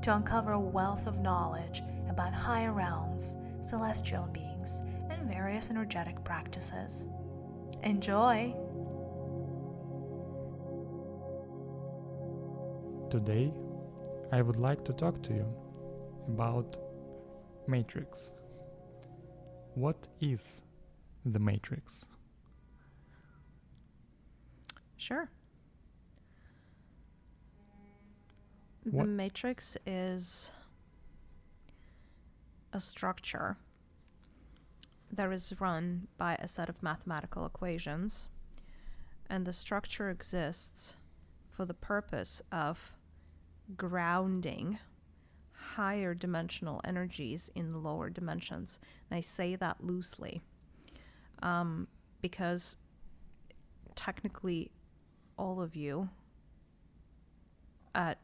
to uncover a wealth of knowledge about higher realms, celestial beings, and various energetic practices. Enjoy! Today, I would like to talk to you about Matrix. What is the Matrix? Sure. The Matrix is a structure that is run by a set of mathematical equations, and the structure exists for the purpose of grounding higher dimensional energies in lower dimensions. And I say that loosely because technically all of you at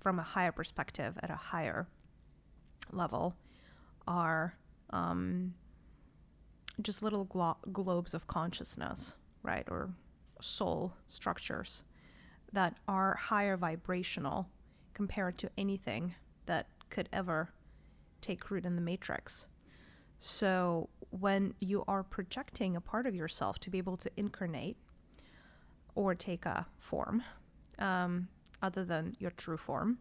from a higher perspective, at a higher level, are just little globes of consciousness, right? Or soul structures that are higher vibrational compared to anything that could ever take root in the matrix. So when you are projecting a part of yourself to be able to incarnate or take a form, other than your true form.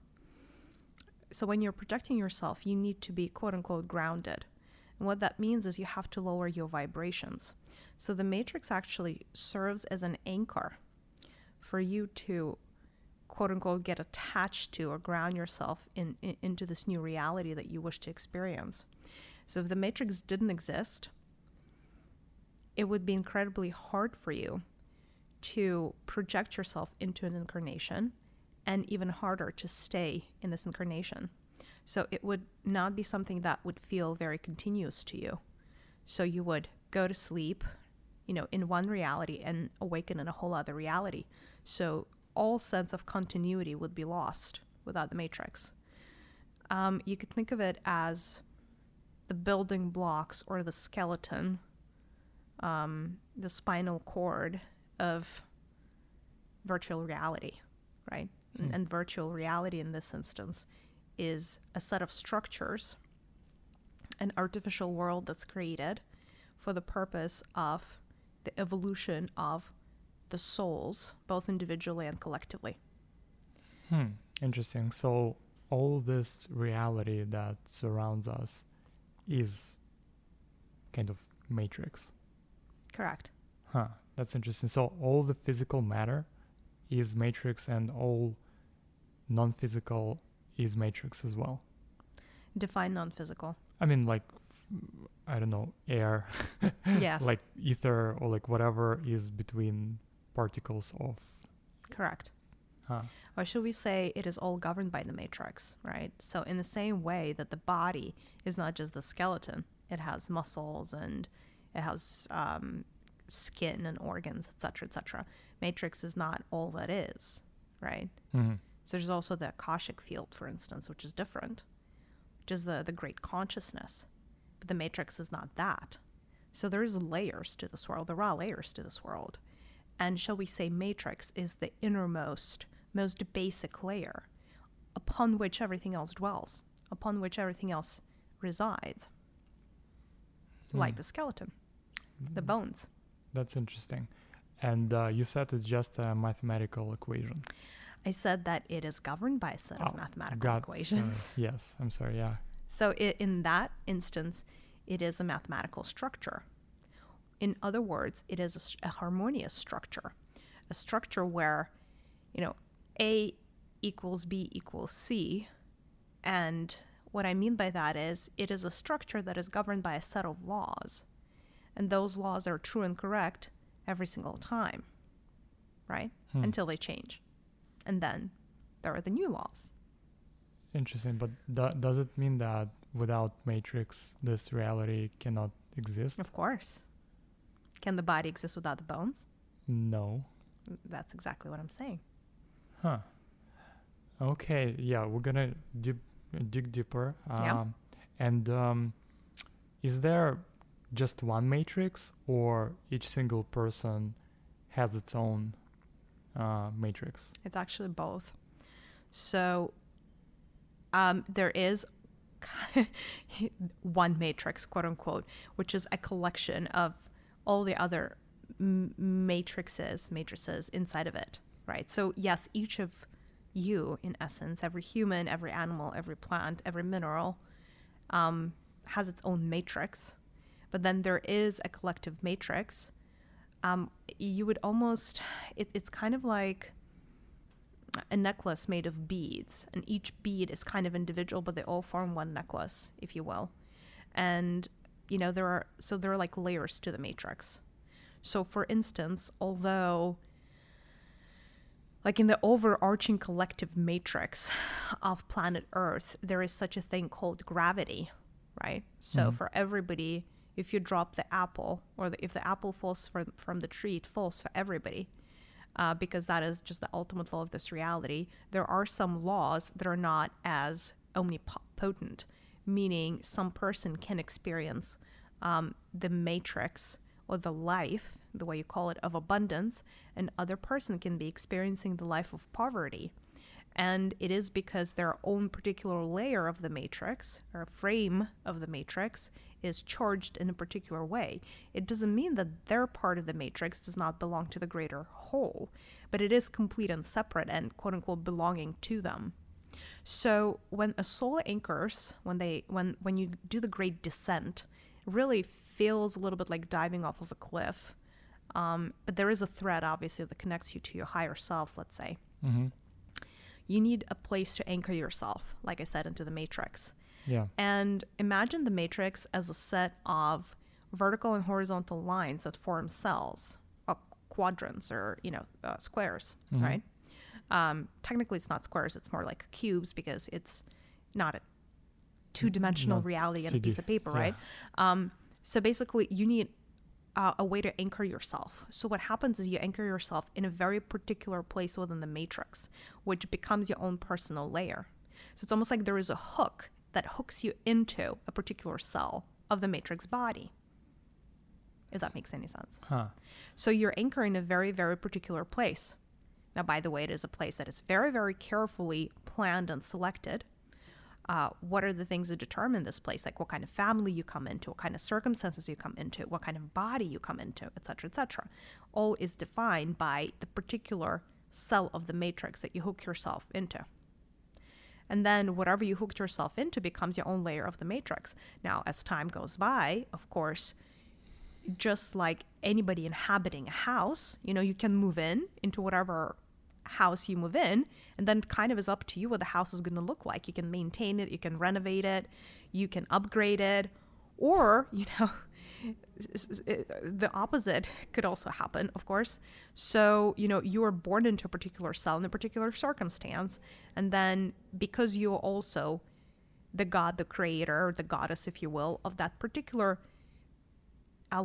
So when you're projecting yourself, you need to be quote unquote grounded. And what that means is you have to lower your vibrations. So the matrix actually serves as an anchor for you to quote unquote get attached to or ground yourself into this new reality that you wish to experience. So if the matrix didn't exist, it would be incredibly hard for you to project yourself into an incarnation, and even harder to stay in this incarnation. So it would not be something that would feel very continuous to you. So you would go to sleep, in one reality and awaken in a whole other reality. So all sense of continuity would be lost without the matrix. You could think of it as the building blocks or the skeleton, the spinal cord of virtual reality, right? And virtual reality in this instance is a set of structures, an artificial world that's created for the purpose of the evolution of the souls, both individually and collectively. Interesting. So all this reality that surrounds us is kind of matrix. Correct. That's interesting. So all the physical matter is matrix, and all non-physical is matrix as well. Define non-physical. I mean, like, I don't know, air. Yes. Like ether, or like whatever is between particles of. Correct. Or should we say it is all governed by the matrix, right? So in the same way that the body is not just the skeleton, it has muscles and it has skin and organs, etc., etc. Matrix is not all that is, right? So there's also the Akashic field, for instance, which is different, which is the great consciousness, but the matrix is not that. So there is layers to this world. There are layers to this world, and shall we say matrix is the innermost, most basic layer upon which everything else dwells, upon which everything else resides, like the skeleton, the bones. That's interesting. And you said it's just a mathematical equation. I said that it is governed by a set of mathematical equations. Yes, I'm sorry, yeah. So in that instance, it is a mathematical structure. In other words, it is a harmonious structure, a structure where, A equals B equals C. And what I mean by that is it is a structure that is governed by a set of laws. And those laws are true and correct every single time, right? Until they change. And then there are the new laws. Interesting. But does it mean that without Matrix, this reality cannot exist? Of course. Can the body exist without the bones? No. That's exactly what I'm saying. Huh. Okay. Yeah, we're going to dig deeper. And is there just one matrix, or each single person has its own matrix? It's actually both. So there is one matrix, quote unquote, which is a collection of all the other matrices inside of it, right? So yes, each of you, in essence, every human, every animal, every plant, every mineral, has its own matrix, but then there is a collective matrix. You would almost, it's kind of like a necklace made of beads, and each bead is kind of individual, but they all form one necklace, if you will. And, you know, there are like layers to the matrix. So for instance, although like in the overarching collective matrix of planet Earth, there is such a thing called gravity, right? So for everybody, if you drop the apple, or if the apple falls from the tree, it falls for everybody, because that is just the ultimate law of this reality. There are some laws that are not as omnipotent, meaning some person can experience the matrix or the life, the way you call it, of abundance, and other person can be experiencing the life of poverty. And it is because their own particular layer of the matrix, or frame of the matrix, is charged in a particular way. It doesn't mean that their part of the matrix does not belong to the greater whole, but it is complete and separate and, quote unquote, belonging to them. So when a soul anchors, when you do the great descent, it really feels a little bit like diving off of a cliff. But there is a thread, obviously, that connects you to your higher self, let's say. Mm-hmm. You need a place to anchor yourself, like I said, into the matrix. Yeah. And imagine the matrix as a set of vertical and horizontal lines that form cells, or quadrants, or squares, mm-hmm. right? Technically, it's not squares; it's more like cubes, because it's not a two-dimensional reality on a piece of paper, right? So basically, you need a way to anchor yourself. So what happens is you anchor yourself in a very particular place within the matrix, which becomes your own personal layer. So it's almost like there is a hook that hooks you into a particular cell of the matrix body, if that makes any sense. Huh. So you're anchored in a very, very particular place. Now, by the way, it is a place that is very, very carefully planned and selected. What are the things that determine this place? Like what kind of family you come into, what kind of circumstances you come into, what kind of body you come into, et cetera, et cetera. All is defined by the particular cell of the matrix that you hook yourself into. And then whatever you hooked yourself into becomes your own layer of the matrix. Now, as time goes by, of course, just like anybody inhabiting a house, you can move into whatever house you move in, and then it kind of is up to you what the house is going to look like. You can maintain it, you can renovate it, you can upgrade it, or, the opposite could also happen, of course. So, you are born into a particular cell in a particular circumstance, and then because you are also the god, the creator, the goddess, if you will, of that particular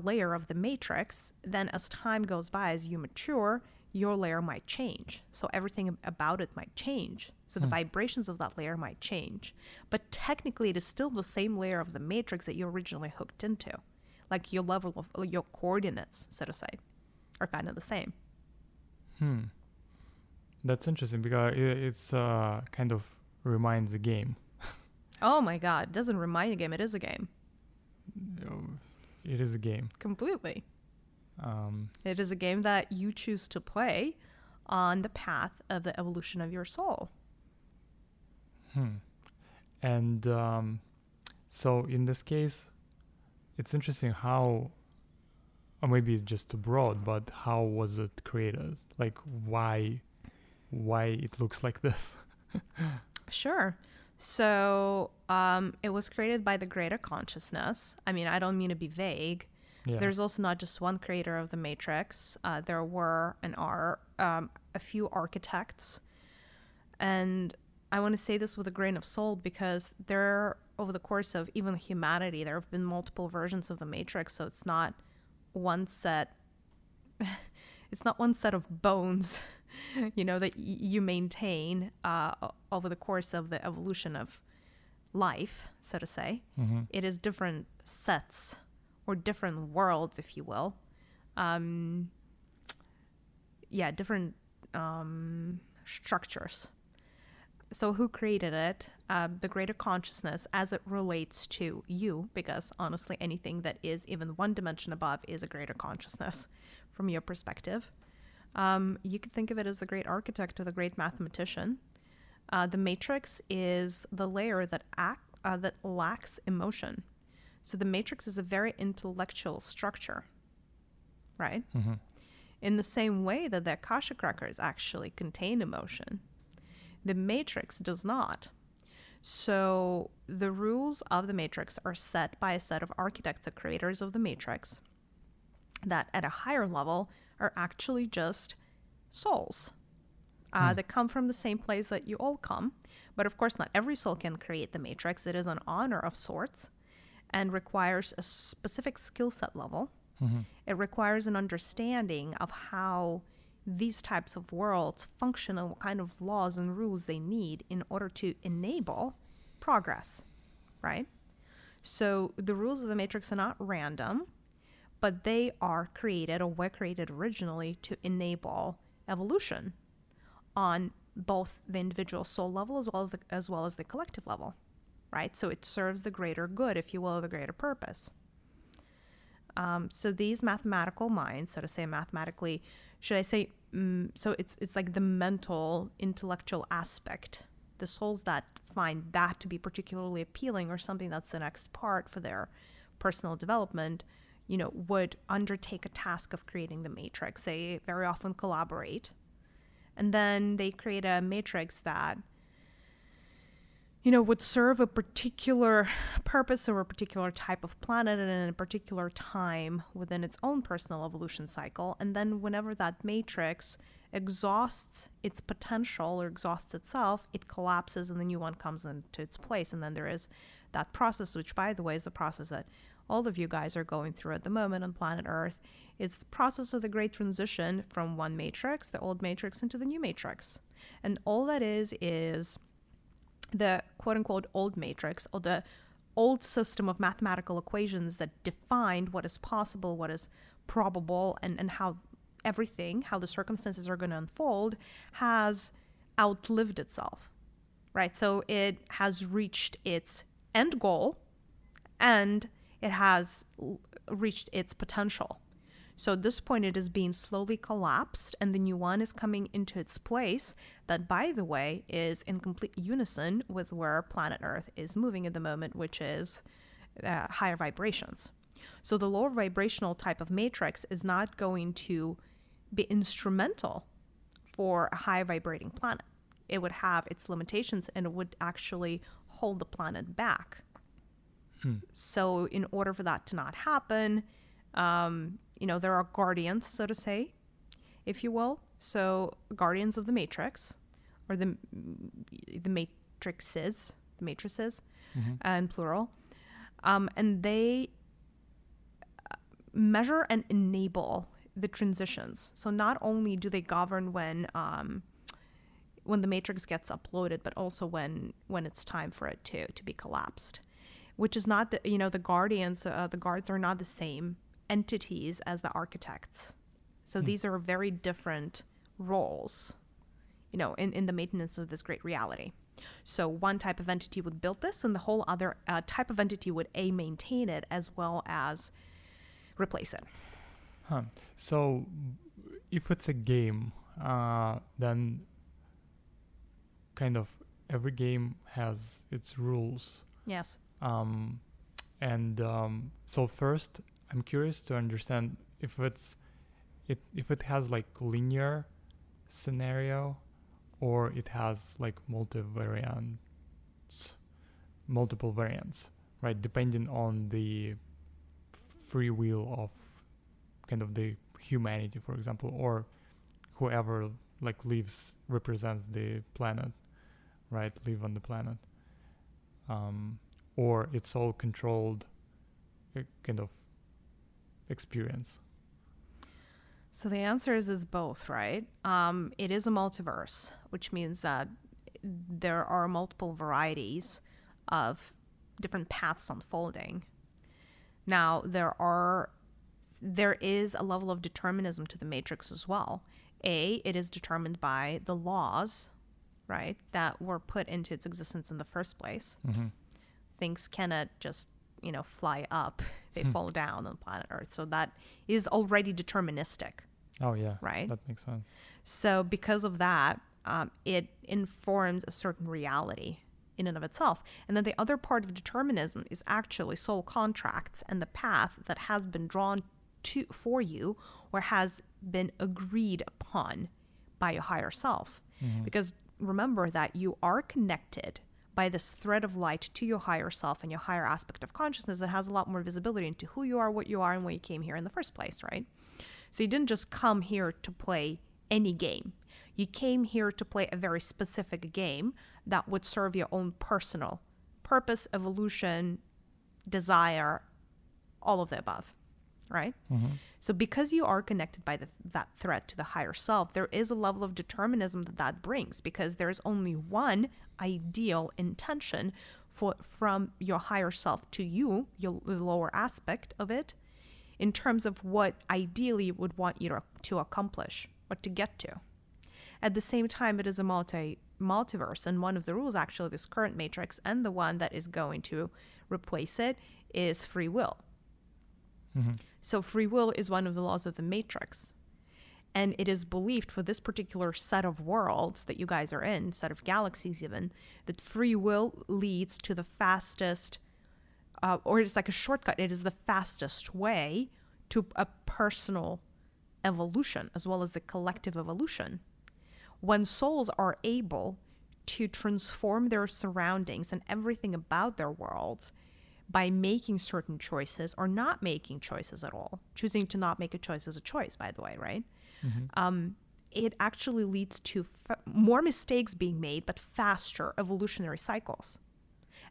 layer of the matrix, then as time goes by, as you mature, your layer might change. So everything about it might change. So the vibrations of that layer might change. But technically, it is still the same layer of the matrix that you originally hooked into. Like your level of your coordinates, so to say, are kind of the same. That's interesting, because it's kind of reminds a game. Oh my God, it doesn't remind a game, it is a game. It is a game. Completely. It is a game that you choose to play on the path of the evolution of your soul. And so in this case, it's interesting how, or maybe it's just too broad, but how was it created? Like why it looks like this? Sure. So it was created by the greater consciousness. I mean, I don't mean to be vague. Yeah. There's also not just one creator of the matrix. There were and are a few architects, and I want to say this with a grain of salt, because there, over the course of even humanity, there have been multiple versions of the Matrix, so it's not one set. It's not one set of bones, you know, that you maintain over the course of the evolution of life, so to say. Mm-hmm. It is different sets or different worlds, if you will. Different structures. So who created it? The greater consciousness as it relates to you, because honestly, anything that is even one dimension above is a greater consciousness from your perspective. You could think of it as the great architect or the great mathematician. The matrix is the layer that lacks emotion. So the matrix is a very intellectual structure, right? Mm-hmm. In the same way that the Akashic records actually contain emotion, the matrix does not. So the rules of the matrix are set by a set of architects or creators of the matrix that at a higher level are actually just souls that come from the same place that you all come. But of course, not every soul can create the matrix. It is an honor of sorts and requires a specific skill set level. Mm-hmm. It requires an understanding of how these types of worlds function and what kind of laws and rules they need in order to enable progress, right? So the rules of the matrix are not random, but they are created or were created originally to enable evolution on both the individual soul level as well as the collective level, right? So it serves the greater good, if you will, the greater purpose. So these mathematical minds, so to say, mathematically, so it's like the mental, intellectual aspect, the souls that find that to be particularly appealing or something that's the next part for their personal development, you know, would undertake a task of creating the matrix. They very often collaborate, and then they create a matrix that, you know, would serve a particular purpose or a particular type of planet and in a particular time within its own personal evolution cycle. And then whenever that matrix exhausts its potential or exhausts itself, it collapses and the new one comes into its place. And then there is that process, which, by the way, is the process that all of you guys are going through at the moment on planet Earth. It's the process of the great transition from one matrix, the old matrix, into the new matrix. And all that is the quote-unquote old matrix, or the old system of mathematical equations that defined what is possible, what is probable, and how the circumstances are going to unfold, has outlived itself, right? So it has reached its end goal, and it has reached its potential. So at this point, it is being slowly collapsed, and the new one is coming into its place that, by the way, is in complete unison with where planet Earth is moving at the moment, which is higher vibrations. So the lower vibrational type of matrix is not going to be instrumental for a high vibrating planet. It would have its limitations, and it would actually hold the planet back. So in order for that to not happen, you know, there are guardians, so to say, if you will. So guardians of the matrix, or the matrices, mm-hmm. In plural. And they measure and enable the transitions. So not only do they govern when the matrix gets uploaded, but also when it's time for it to be collapsed, which is not the guards are not the same entities as the architects. So these are very different roles, you know, in the maintenance of this great reality. So one type of entity would build this, and the whole other type of entity would maintain it as well as replace it. So if it's a game, then kind of every game has its rules. Yes. So first, I'm curious to understand if it has like linear scenario, or it has like multiple variants, right? Depending on the free will of kind of the humanity, for example, or whoever like lives represents the planet, right, live on the planet. Or it's all controlled kind of experience? So the answer is it's both, right? It is a multiverse, which means that there are multiple varieties of different paths unfolding. Now, there is a level of determinism to the matrix as well. It is determined by the laws, right, that were put into its existence in the first place. Mm-hmm. Things cannot just, fly up. They fall down on planet Earth. So that is already deterministic. Oh, yeah. Right? That makes sense. So because of that, it informs a certain reality in and of itself. And then the other part of determinism is actually soul contracts and the path that has been drawn to for you or has been agreed upon by your higher self. Mm-hmm. Because remember that you are connected by this thread of light to your higher self and your higher aspect of consciousness that has a lot more visibility into who you are, what you are, and why you came here in the first place, right? So you didn't just come here to play any game. You came here to play a very specific game that would serve your own personal purpose, evolution, desire, all of the above, right? Mm-hmm. So because you are connected by that thread to the higher self, there is a level of determinism that brings, because there is only one ideal intention from your higher self to you, the lower aspect of it, in terms of what ideally would want you to accomplish or to get to. At the same time, it is a multiverse, and one of the rules, actually, this current matrix and the one that is going to replace it is free will. Mm-hmm. So free will is one of the laws of the matrix. And it is believed for this particular set of worlds that you guys are in, set of galaxies even, that free will leads to the fastest, or it's like a shortcut. It is the fastest way to a personal evolution as well as the collective evolution. When souls are able to transform their surroundings and everything about their worlds by making certain choices or not making choices at all, choosing to not make a choice is a choice, by the way, right? Mm-hmm. It actually leads to more mistakes being made, but faster evolutionary cycles,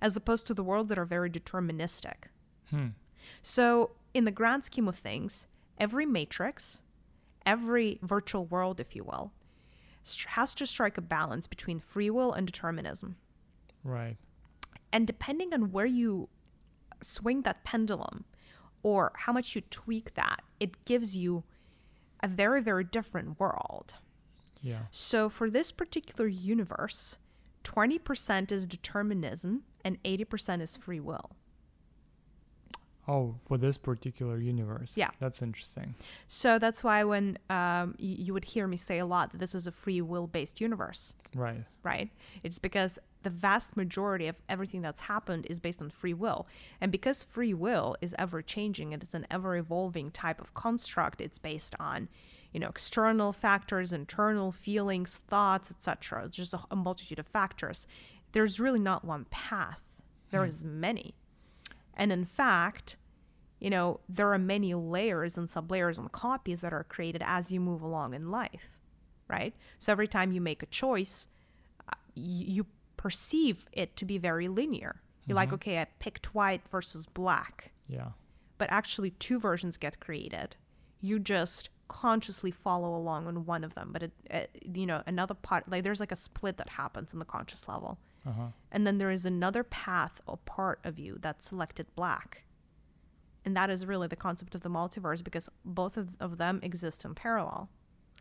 as opposed to the worlds that are very deterministic. Hmm. So in the grand scheme of things, every matrix, every virtual world, if you will, has to strike a balance between free will and determinism. Right. And depending on where you swing that pendulum or how much you tweak that, it gives you a very, very different world. Yeah. So for this particular universe, 20% is determinism and 80% is free will. Oh, for this particular universe. Yeah. That's interesting. So that's why when you would hear me say a lot that this is a free will-based universe. Right. Right? It's because the vast majority of everything that's happened is based on free will. And because free will is ever-changing and it's an ever-evolving type of construct, it's based on, external factors, internal feelings, thoughts, etc. It's just a multitude of factors. There's really not one path. There is many. And in fact, there are many layers and sublayers and copies that are created as you move along in life, right? So every time you make a choice, you perceive it to be very linear. You're like, okay, I picked white versus black. Yeah. But actually two versions get created. You just consciously follow along on one of them. But, another part, there's a split that happens in the conscious level. Uh-huh. And then there is another path or part of you that selected black. And that is really the concept of the multiverse, because both of them exist in parallel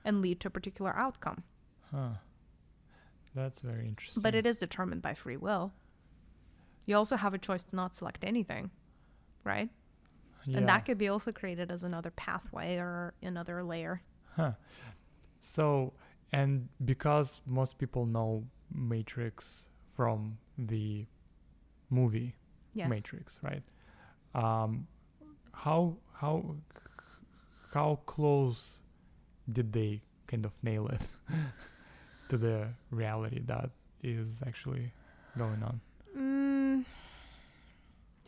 and lead to a particular outcome. Huh. That's very interesting. But it is determined by free will. You also have a choice to not select anything, right? Yeah. And that could be also created as another pathway or another layer. Huh. So, and because most people know Matrix from the movie, yes, Matrix, right? How close did they kind of nail it to the reality that is actually going on?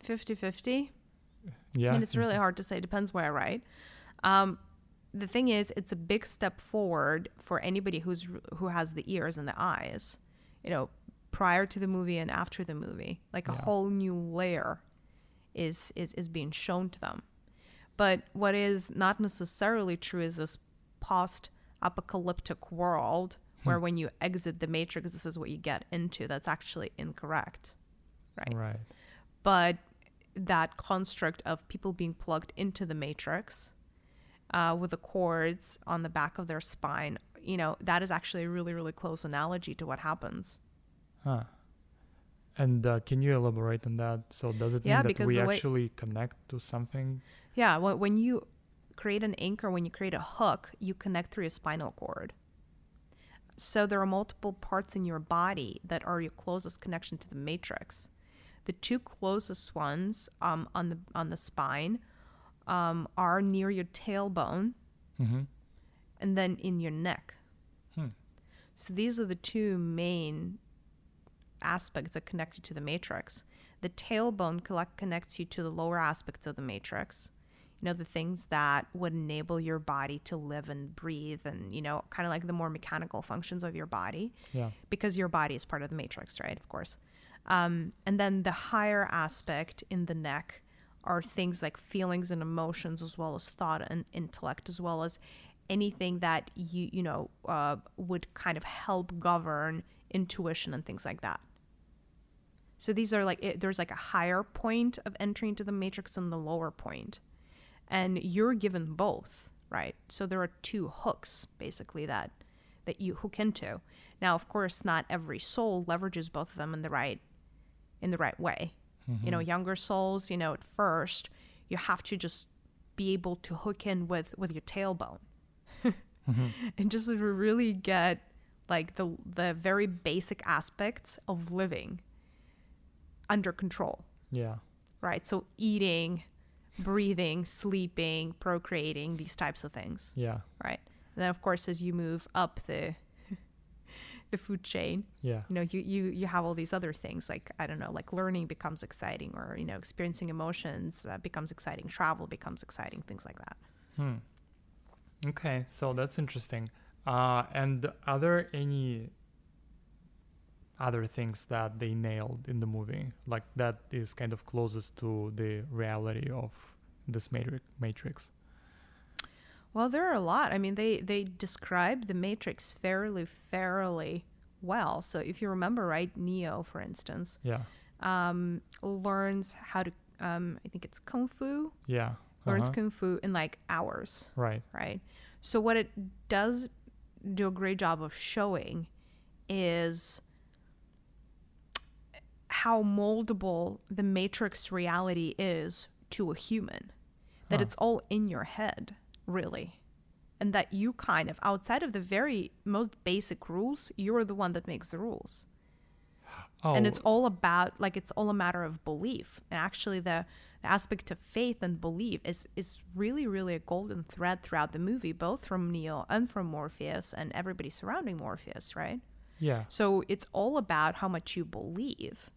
50-50. Yeah. I mean, it's really hard to say. Depends where, right? The thing is, it's a big step forward for anybody who has the ears and the eyes. prior to the movie and after the movie. Like a whole new layer is being shown to them. But what is not necessarily true is this post-apocalyptic world where when you exit the Matrix, this is what you get into. That's actually incorrect, right? Right. But that construct of people being plugged into the Matrix with the cords on the back of their spine, you know, that is actually a really, really close analogy to what happens. Huh. And can you elaborate on that? So does it mean that we actually connect to something? Yeah, when you create an anchor, when you create a hook, you connect through your spinal cord. So there are multiple parts in your body that are your closest connection to the Matrix. The two closest ones on the spine are near your tailbone and then in your neck. So these are the two main aspects that connect you to the Matrix. The tailbone connects you to the lower aspects of the Matrix, you know, the things that would enable your body to live and breathe and, you know, kind of like the more mechanical functions of your body, because your body is part of the Matrix, right? Of course. And then the higher aspect in the neck are things like feelings and emotions, as well as thought and intellect, as well as anything that you know would kind of help govern intuition and things like that. So these are like there's like a higher point of entry into the Matrix and the lower point, and you're given both, right? So there are two hooks basically that you hook into. Now, of course, not every soul leverages both of them in the right way. You know, younger souls, you know, at first you have to just be able to hook in with your tailbone and just really get like the very basic aspects of living under control. Yeah. Right. So eating, breathing, sleeping, procreating, these types of things. Yeah. Right. And then, of course, as you move up the food chain, you know, you have all these other things like, I don't know, like learning becomes exciting, or, you know, experiencing emotions becomes exciting. Travel becomes exciting, things like that. Okay. So that's interesting. And are there any other things that they nailed in the movie, like that is kind of closest to the reality of this Matrix? Well, there are a lot. I mean, they describe the Matrix fairly well. So if you remember, right, Neo, for instance, learns how to, I think it's Kung Fu. Yeah. Learns Kung Fu in like hours. Right. Right. So what it does do a great job of showing is how moldable the Matrix reality is to a human, that it's all in your head, really, and that you kind of, outside of the very most basic rules, you're the one that makes the rules. And it's all about, like, it's all a matter of belief. And actually the aspect of faith and belief is really a golden thread throughout the movie, both from Neo and from Morpheus and everybody surrounding Morpheus, right? Yeah. So it's all about how much you believe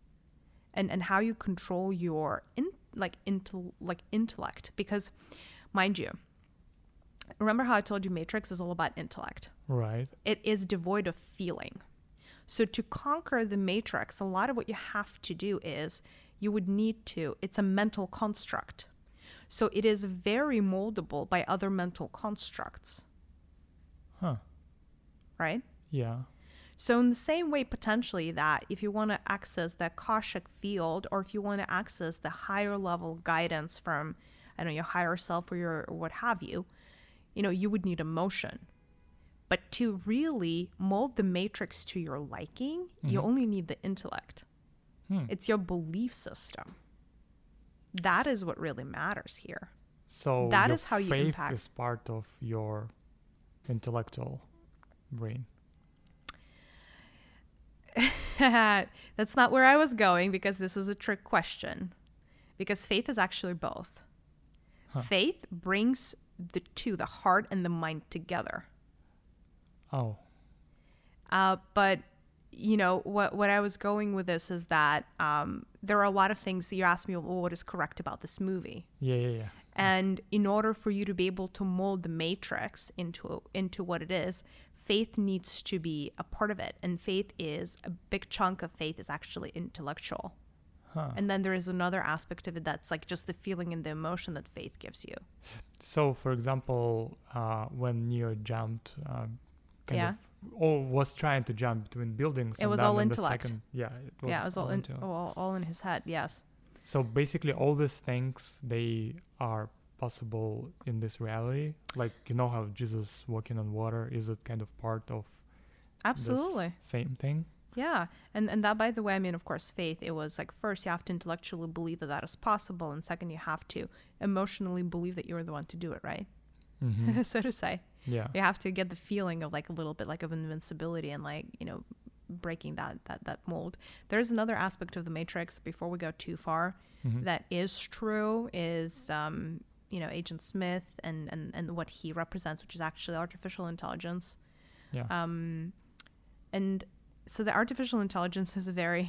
and how you control your intellect, because, mind you, remember how I told you Matrix is all about intellect? Right. It is devoid of feeling. So to conquer the Matrix, a lot of what you have to do is it's a mental construct. So it is very moldable by other mental constructs. Huh. Right? Yeah. So in the same way, potentially, that if you want to access the Akashic field, or if you want to access the higher level guidance from, I don't know, your higher self or your or what have you, you know, you would need emotion. But to really mold the Matrix to your liking, you only need the intellect. It's your belief system. That is what really matters here. So that is how you impact. Faith is part of your intellectual brain. That's not where I was going, because this is a trick question. Because faith is actually both. Huh. Faith brings the two, the heart and the mind, together. Oh. But you know, what I was going with this is that there are a lot of things you asked me, well, what is correct about this movie? Yeah. And in order for you to be able to mold the Matrix into what it is, faith needs to be a part of it. And faith is, a big chunk of faith is actually intellectual. Huh. And then there is another aspect of it that's like just the feeling and the emotion that faith gives you. So, for example, when Neo jumped, was trying to jump between buildings, it was all intellect. It was all in his head. Yes. So basically, all these things, they are possible in this reality. Like, you know how Jesus walking on water is a kind of part of absolutely same thing. Yeah. And that, by the way, I mean, of course, faith, it was like, first, you have to intellectually believe that that is possible. And second, you have to emotionally believe that you're the one to do it, right? Mm-hmm. So to say. Yeah. You have to get the feeling of like a little bit like of invincibility and like, you know, breaking that mold. There's another aspect of the Matrix, before we go too far, mm-hmm. that is true, is, you know, Agent Smith and what he represents, which is actually artificial intelligence. Yeah. And... so the artificial intelligence is a very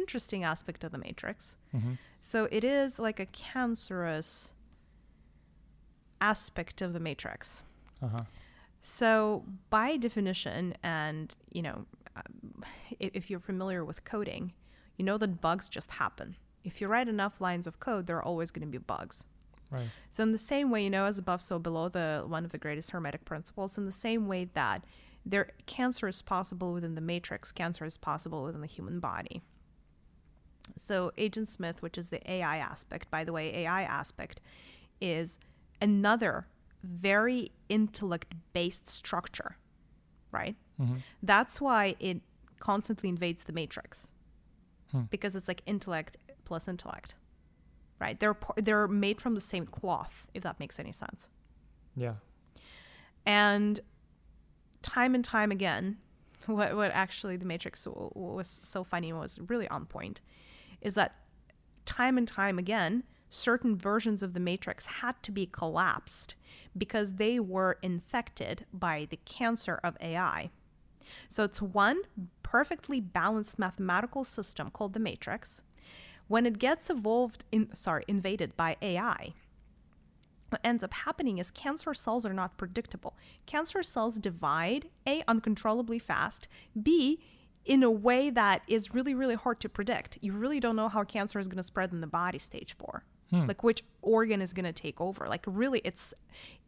interesting aspect of the Matrix. Mm-hmm. So it is like a cancerous aspect of the Matrix. Uh-huh. So by definition, and, you know, if you're familiar with coding, you know that bugs just happen. If you write enough lines of code, there are always going to be bugs. Right. So in the same way, you know, as above, so below, the one of the greatest hermetic principles, in the same way that cancer is possible within the Matrix, cancer is possible within the human body. So Agent Smith, which is the AI aspect, by the way, AI aspect is another very intellect-based structure, right? Mm-hmm. That's why it constantly invades the Matrix, because it's like intellect plus intellect, right? They're made from the same cloth, if that makes any sense. Yeah. And... time and time again, what actually the Matrix was so funny and was really on point is that time and time again, certain versions of the Matrix had to be collapsed because they were infected by the cancer of AI. So it's one perfectly balanced mathematical system called the Matrix. When it gets invaded by AI, what ends up happening is cancer cells are not predictable. Cancer cells divide, A, uncontrollably fast, B, in a way that is really, really hard to predict. You really don't know how cancer is going to spread in the body, stage 4. Like, which organ is going to take over. Like, really,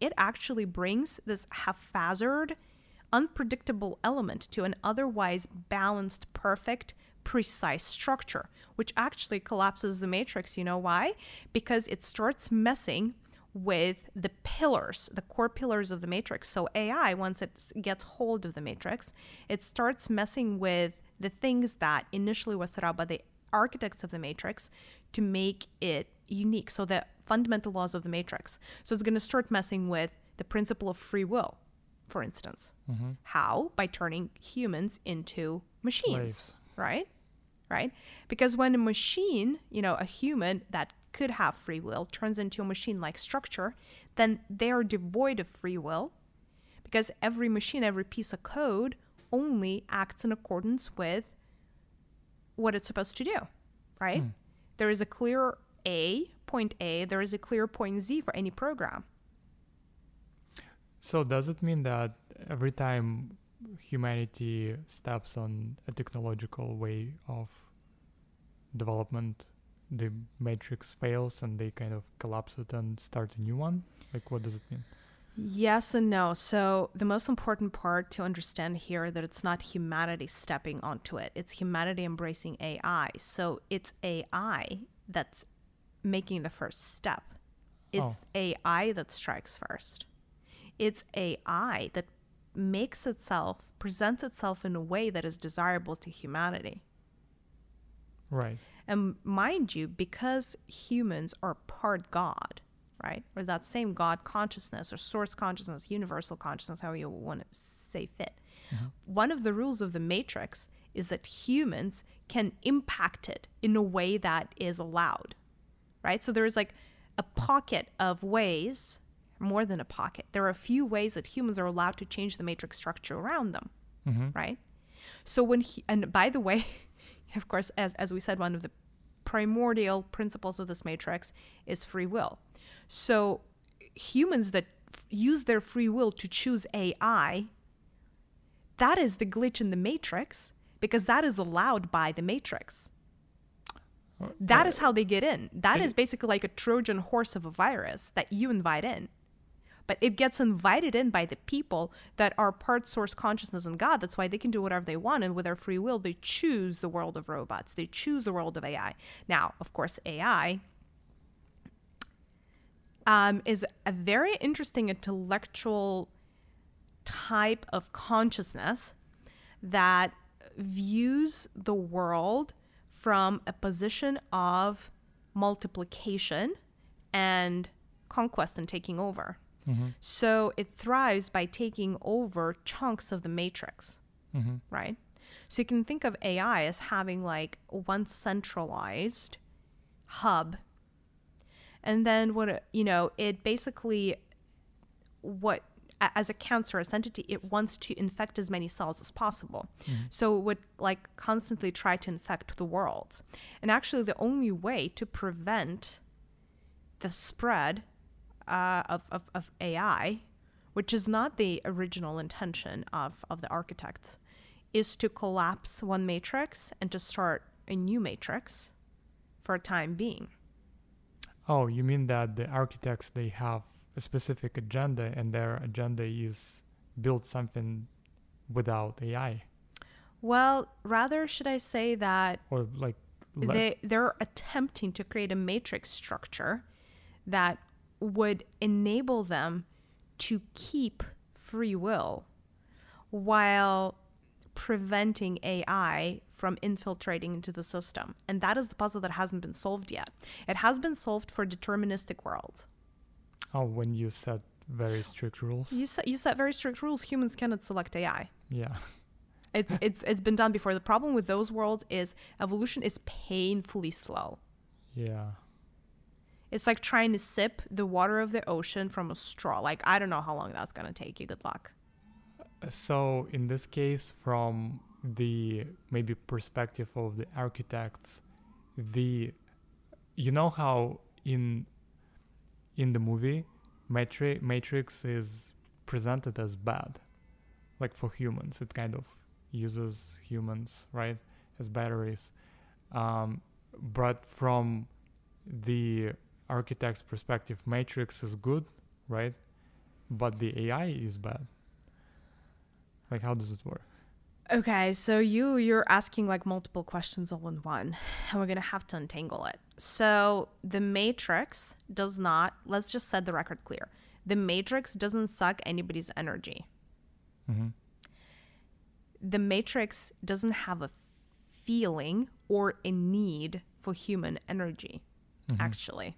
it actually brings this haphazard, unpredictable element to an otherwise balanced, perfect, precise structure, which actually collapses the Matrix. You know why? Because it starts messing with the pillars, the core pillars of the Matrix. So AI, once it gets hold of the Matrix, it starts messing with the things that initially was set out by the architects of the Matrix to make it unique. So the fundamental laws of the Matrix. So it's going to start messing with the principle of free will, for instance. Mm-hmm. How? By turning humans into machines, right? Right? Because when a machine, you know, a human that could have free will turns into a machine-like structure, then they are devoid of free will because every machine, every piece of code only acts in accordance with what it's supposed to do, right? Mm. There is a clear point A, there is a clear point Z for any program. So does it mean that every time humanity steps on a technological way of development, the Matrix fails and they kind of collapse it and start a new one? Like, what does it mean? Yes and no. So the most important part to understand here that it's not humanity stepping onto it. It's humanity embracing AI. So it's AI that's making the first step. It's AI that strikes first. It's AI that presents itself in a way that is desirable to humanity. Right. And mind you, because humans are part God, right? Or that same God consciousness or source consciousness, universal consciousness, however you want to say fit. Mm-hmm. One of the rules of the Matrix is that humans can impact it in a way that is allowed, right? So there is like a pocket of ways, more than a pocket. There are a few ways that humans are allowed to change the Matrix structure around them, mm-hmm. right? So and by the way... of course, as we said, one of the primordial principles of this Matrix is free will. So humans that use their free will to choose AI That is the glitch in the matrix, because that is allowed by the matrix. That is how they get in. That is basically like a Trojan horse of a virus that you invite in. But it gets invited in by the people that are part source consciousness and God. That's why they can do whatever they want. And with their free will, they choose the world of robots. They choose the world of AI. Now, of course, AI is a very interesting intellectual type of consciousness that views the world from a position of multiplication and conquest and taking over. Mm-hmm. So it thrives by taking over chunks of the matrix, mm-hmm. right? So you can think of AI as having like one centralized hub. And then as a cancerous entity, it wants to infect as many cells as possible. Mm-hmm. So it would like constantly try to infect the worlds. And actually the only way to prevent the spread of AI, which is not the original intention of the architects, is to collapse one matrix and to start a new matrix for a time being. Oh, you mean that the architects, they have a specific agenda, and their agenda is build something without AI? Well, rather should I say that they're attempting to create a matrix structure that would enable them to keep free will while preventing AI from infiltrating into the system. And that is the puzzle that hasn't been solved yet. It has been solved for deterministic worlds. Oh, when you set very strict rules? You set very strict rules. Humans cannot select AI. Yeah. It's been done before. The problem with those worlds is evolution is painfully slow. Yeah. It's like trying to sip the water of the ocean from a straw. Like, I don't know how long that's going to take you. Good luck. So in this case, from the maybe perspective of the architects, you know how in the movie, Matrix is presented as bad, like for humans. It kind of uses humans, right, as batteries. But from the architect's perspective, Matrix is good, right? But the AI is bad. Like, how does it work? Okay, so you're asking like multiple questions all in one, and we're gonna have to untangle it. So the Matrix does not, let's just set the record clear, the Matrix doesn't suck anybody's energy. Mm-hmm. The Matrix doesn't have a feeling or a need for human energy. Mm-hmm. Actually.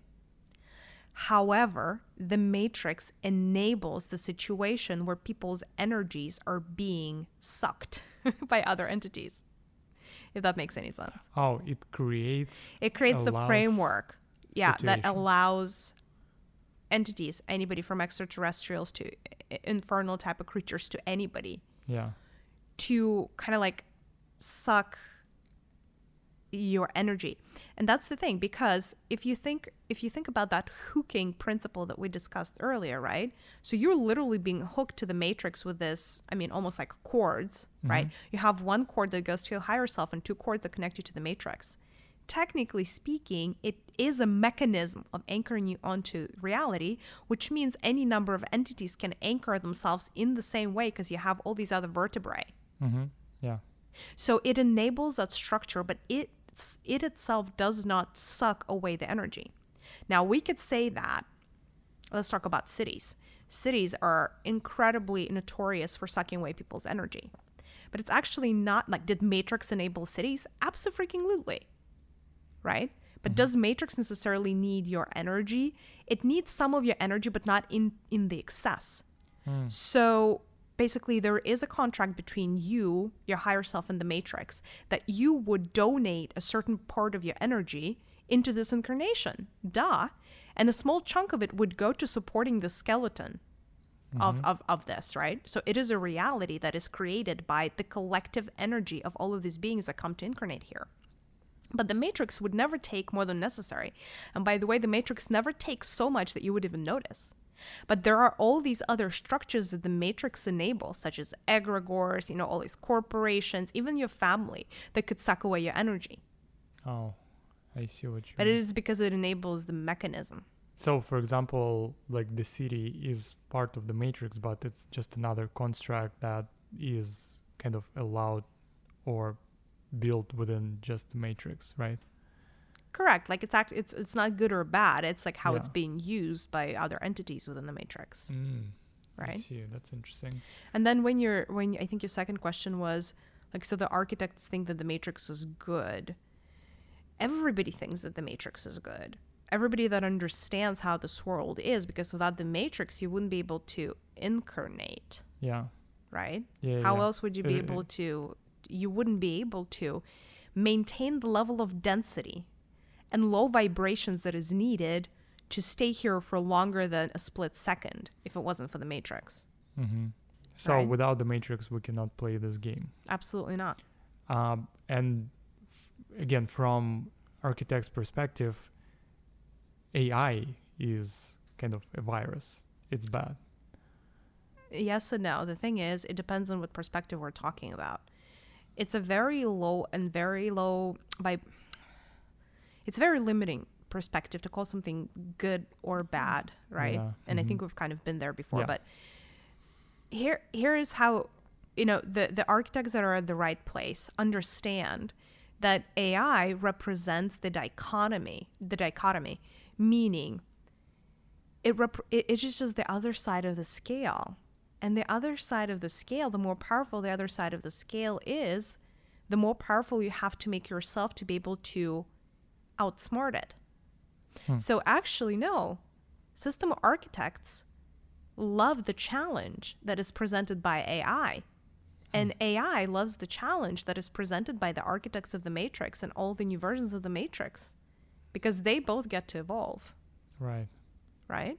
However, the Matrix enables the situation where people's energies are being sucked by other entities, if that makes any sense. Oh, it creates the framework, yeah, situation that allows entities, anybody from extraterrestrials to infernal type of creatures to anybody, yeah, to kind of like suck your energy. And that's the thing, because if you think about that hooking principle that we discussed earlier, right? So you're literally being hooked to the matrix with this, I mean, almost like cords, mm-hmm. right? You have one cord that goes to your higher self and two cords that connect you to the matrix. Technically speaking, it is a mechanism of anchoring you onto reality, which means any number of entities can anchor themselves in the same way because you have all these other vertebrae. Mm-hmm. Yeah. So it enables that structure, but it itself does not suck away the energy. Now, we could say that, let's talk about cities. Cities are incredibly notorious for sucking away people's energy. But it's actually not like, did Matrix enable cities? Abso-freaking-lutely, right? But mm-hmm. does Matrix necessarily need your energy? It needs some of your energy, but not in the excess. Mm. So basically, there is a contract between you, your higher self, and the matrix that you would donate a certain part of your energy into this incarnation. Duh. And a small chunk of it would go to supporting the skeleton mm-hmm. of this, right? So it is a reality that is created by the collective energy of all of these beings that come to incarnate here. But the matrix would never take more than necessary. And by the way, the matrix never takes so much that you would even notice. But there are all these other structures that the matrix enables, such as egregores, all these corporations, even your family, that could suck away your energy. Oh, I see what you mean. But it is because it enables the mechanism. So, for example, like the city is part of the matrix, but it's just another construct that is kind of allowed or built within just the matrix, right? Correct. Like it's not good or bad. It's like how it's being used by other entities within the matrix. Right? I see. That's interesting. And then when I think your second question was like, so the architects think that the matrix is good. Everybody thinks that the matrix is good. Everybody that understands how this world is, because without the matrix, you wouldn't be able to incarnate. Yeah. Right? Yeah, how else would you be able to, you wouldn't be able to maintain the level of density and low vibrations that is needed to stay here for longer than a split second if it wasn't for the matrix. Mm-hmm. So right? Without the matrix, we cannot play this game. Absolutely not. And again, from architect's perspective, AI is kind of a virus. It's bad. Yes and no. The thing is, it depends on what perspective we're talking about. It's a very limiting perspective to call something good or bad, right? Yeah. And I think we've kind of been there before. Yeah. But here is how, the architects that are at the right place understand that AI represents the dichotomy, meaning it's just the other side of the scale. And the other side of the scale, the more powerful the other side of the scale is, the more powerful you have to make yourself to be able to outsmart it. So actually, no, system architects love the challenge that is presented by AI. And AI loves the challenge that is presented by the architects of the matrix and all the new versions of the matrix, because they both get to evolve. Right. Right?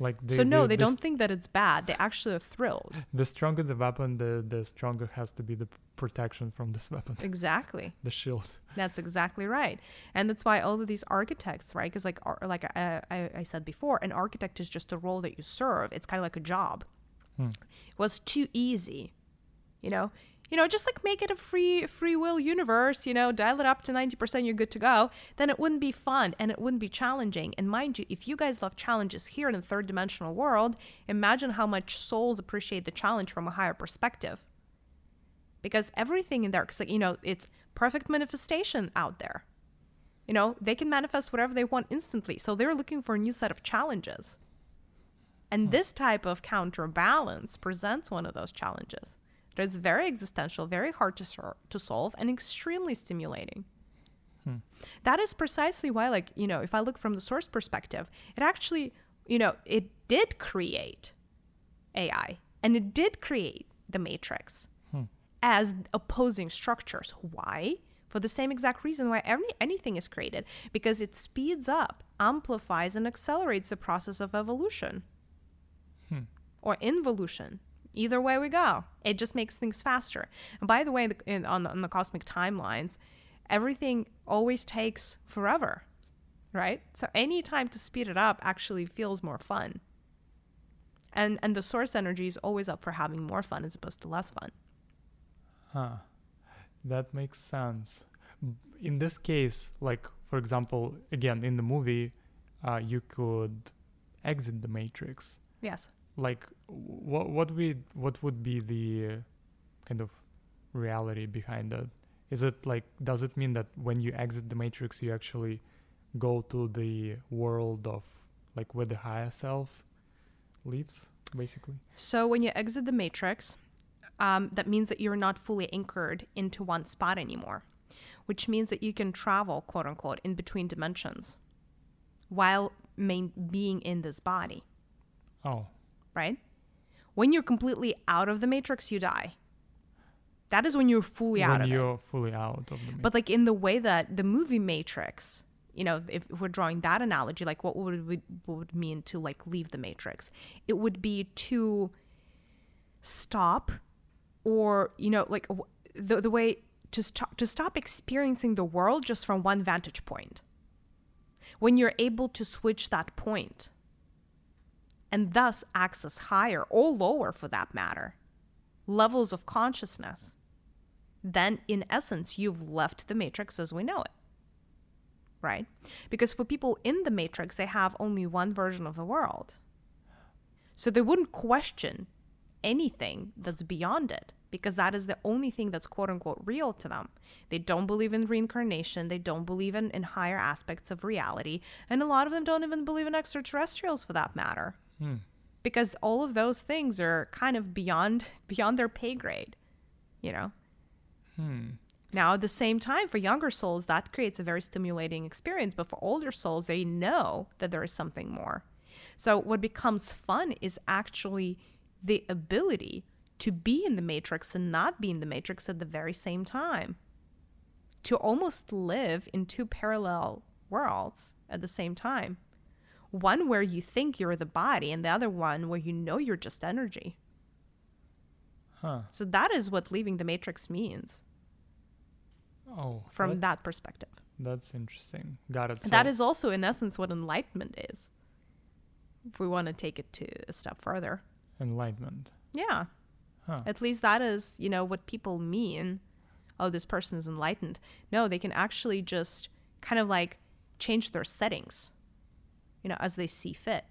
Like they don't think that it's bad. They actually are thrilled. The stronger the weapon, the stronger has to be the protection from this weapon. Exactly. The shield. That's exactly right. And that's why all of these architects, right? Because like I said before, an architect is just a role that you serve. It's kind of like a job. It was too easy, just like make it a free will universe, dial it up to 90%, you're good to go. Then it wouldn't be fun and it wouldn't be challenging. And mind you, if you guys love challenges here in the third dimensional world, imagine how much souls appreciate the challenge from a higher perspective. Because everything in there, cause it's perfect manifestation out there. They can manifest whatever they want instantly. So they're looking for a new set of challenges. And this type of counterbalance presents one of those challenges. It's very existential, very hard to solve, and extremely stimulating. That is precisely why, if I look from the source perspective, it actually, it did create AI, and it did create the matrix as opposing structures. Why? For the same exact reason why anything is created, because it speeds up, amplifies, and accelerates the process of evolution or involution. Either way we go, it just makes things faster. And by the way, on the cosmic timelines, everything always takes forever, right? So any time to speed it up actually feels more fun. And the source energy is always up for having more fun as opposed to less fun. That makes sense. In this case, like, for example, again, in the movie, you could exit the matrix. Yes. Like, what would be the kind of reality behind that? Is it like, does it mean that when you exit the matrix, you actually go to the world of like where the higher self lives, basically? So when you exit the matrix, that means that you're not fully anchored into one spot anymore, which means that you can travel, quote unquote, in between dimensions while being in this body. Oh. Right? When you're completely out of the matrix, you die. That is when you're fully out of it. When you're fully out of the matrix. But like in the way that the movie Matrix, if we're drawing that analogy, like what would it mean to like leave the matrix? It would be to stop, or the way to stop experiencing the world just from one vantage point. When you're able to switch that point. and thus access higher or lower, for that matter, levels of consciousness, then in essence, you've left the matrix as we know it, right? Because for people in the matrix, they have only one version of the world. So they wouldn't question anything that's beyond it, because that is the only thing that's quote unquote real to them. They don't believe in reincarnation. They don't believe in higher aspects of reality. And a lot of them don't even believe in extraterrestrials, for that matter, because all of those things are kind of beyond their pay grade, you know? Now, at the same time, for younger souls, that creates a very stimulating experience. But for older souls, they know that there is something more. So what becomes fun is actually the ability to be in the matrix and not be in the matrix at the very same time, to almost live in two parallel worlds at the same time, one where you think you're the body and the other one where you know you're just energy. So that is what leaving the matrix means. From that perspective. That's interesting. Got it. So that is also, in essence, what enlightenment is, if we want to take it to a step further. Enlightenment. Yeah. At least that is, you know, what people mean. Oh, this person is enlightened. No, they can actually just kind of like change their settings, you know, as they see fit.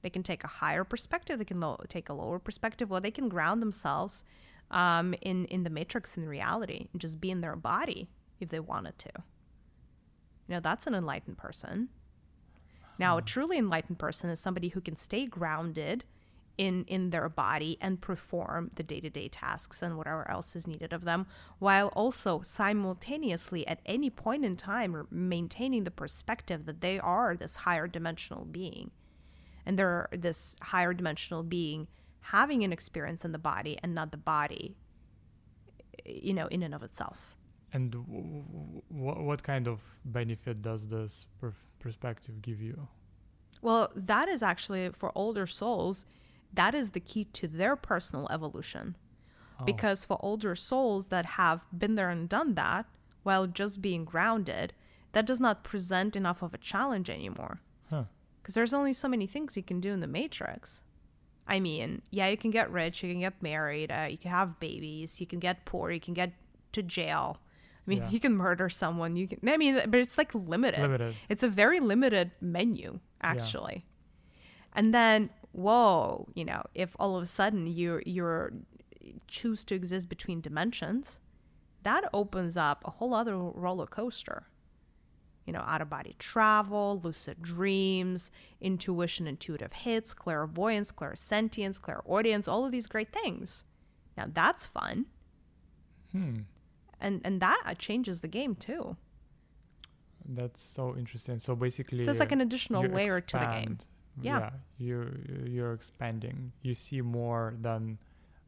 They can take a higher perspective. They can take a lower perspective, or they can ground themselves in the matrix, in reality, and just be in their body if they wanted to. You know, that's an enlightened person. Now, a truly enlightened person is somebody who can stay grounded in their body and perform the day-to-day tasks and whatever else is needed of them, while also simultaneously at any point in time maintaining the perspective that they are this higher dimensional being, and they're this higher dimensional being having an experience in the body and not the body, you know, in and of itself. And what kind of benefit does this perspective give you? Well, that is actually, for older souls, that is the key to their personal evolution. Because for older souls that have been there and done that, while just being grounded, that does not present enough of a challenge anymore. Because there's only so many things you can do in the matrix. I mean, yeah, you can get rich, you can get married, you can have babies, you can get poor, you can get to jail. I mean, you can murder someone, you can, I mean, but it's like limited. It's a very limited menu, actually. And then, whoa, you know, if all of a sudden you choose to exist between dimensions, that opens up a whole other roller coaster. You know, out-of-body travel, lucid dreams, intuition, intuitive hits, clairvoyance, clairsentience, clairaudience, all of these great things. Now, that's fun. And that changes the game, too. That's so interesting. So basically, so it's like an additional layer to the game. Yeah. You're expanding. You see more than